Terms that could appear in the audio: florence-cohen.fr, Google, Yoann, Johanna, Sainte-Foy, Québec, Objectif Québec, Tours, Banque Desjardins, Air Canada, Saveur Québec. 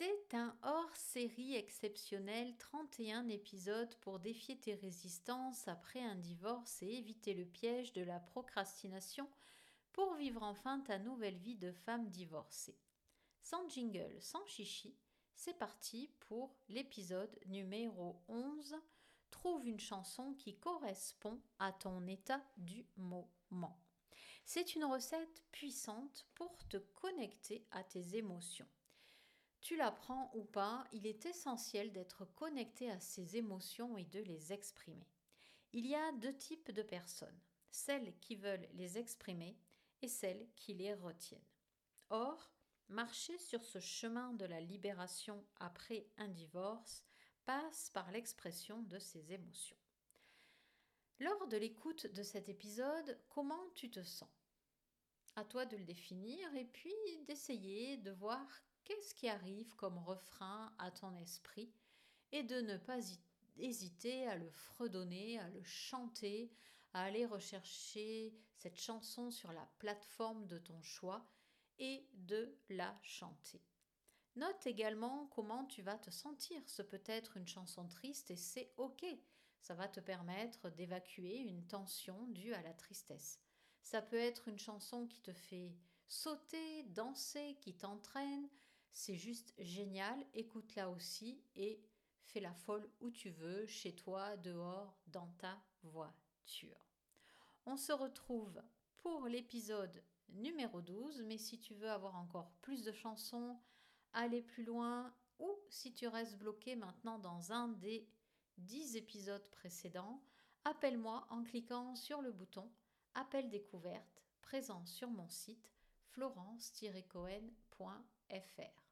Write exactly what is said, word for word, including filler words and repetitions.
C'est un hors-série exceptionnel, trente et un épisodes pour défier tes résistances après un divorce et éviter le piège de la procrastination pour vivre enfin ta nouvelle vie de femme divorcée. Sans jingle, sans chichi, c'est parti pour l'épisode numéro onze. Trouve une chanson qui correspond à ton état du moment. C'est une recette puissante pour te connecter à tes émotions. Tu l'apprends ou pas, il est essentiel d'être connecté à ses émotions et de les exprimer. Il y a deux types de personnes, celles qui veulent les exprimer et celles qui les retiennent. Or, marcher sur ce chemin de la libération après un divorce passe par l'expression de ses émotions. Lors de l'écoute de cet épisode, comment tu te sens ? À toi de le définir et puis d'essayer de voir qu'est-ce qui arrive comme refrain à ton esprit et de ne pas hésiter à le fredonner, à le chanter, à aller rechercher cette chanson sur la plateforme de ton choix et de la chanter. Note également comment tu vas te sentir. Ce peut être une chanson triste et c'est ok. Ça va te permettre d'évacuer une tension due à la tristesse. Ça peut être une chanson qui te fait sauter, danser, qui t'entraîne. C'est juste génial, écoute-la aussi et fais la folle où tu veux, chez toi, dehors, dans ta voiture. On se retrouve pour l'épisode numéro douze, mais si tu veux avoir encore plus de chansons, aller plus loin ou si tu restes bloqué maintenant dans un des dix épisodes précédents, appelle-moi en cliquant sur le bouton « Appel découverte » présent sur mon site florence tiret cohen point f r.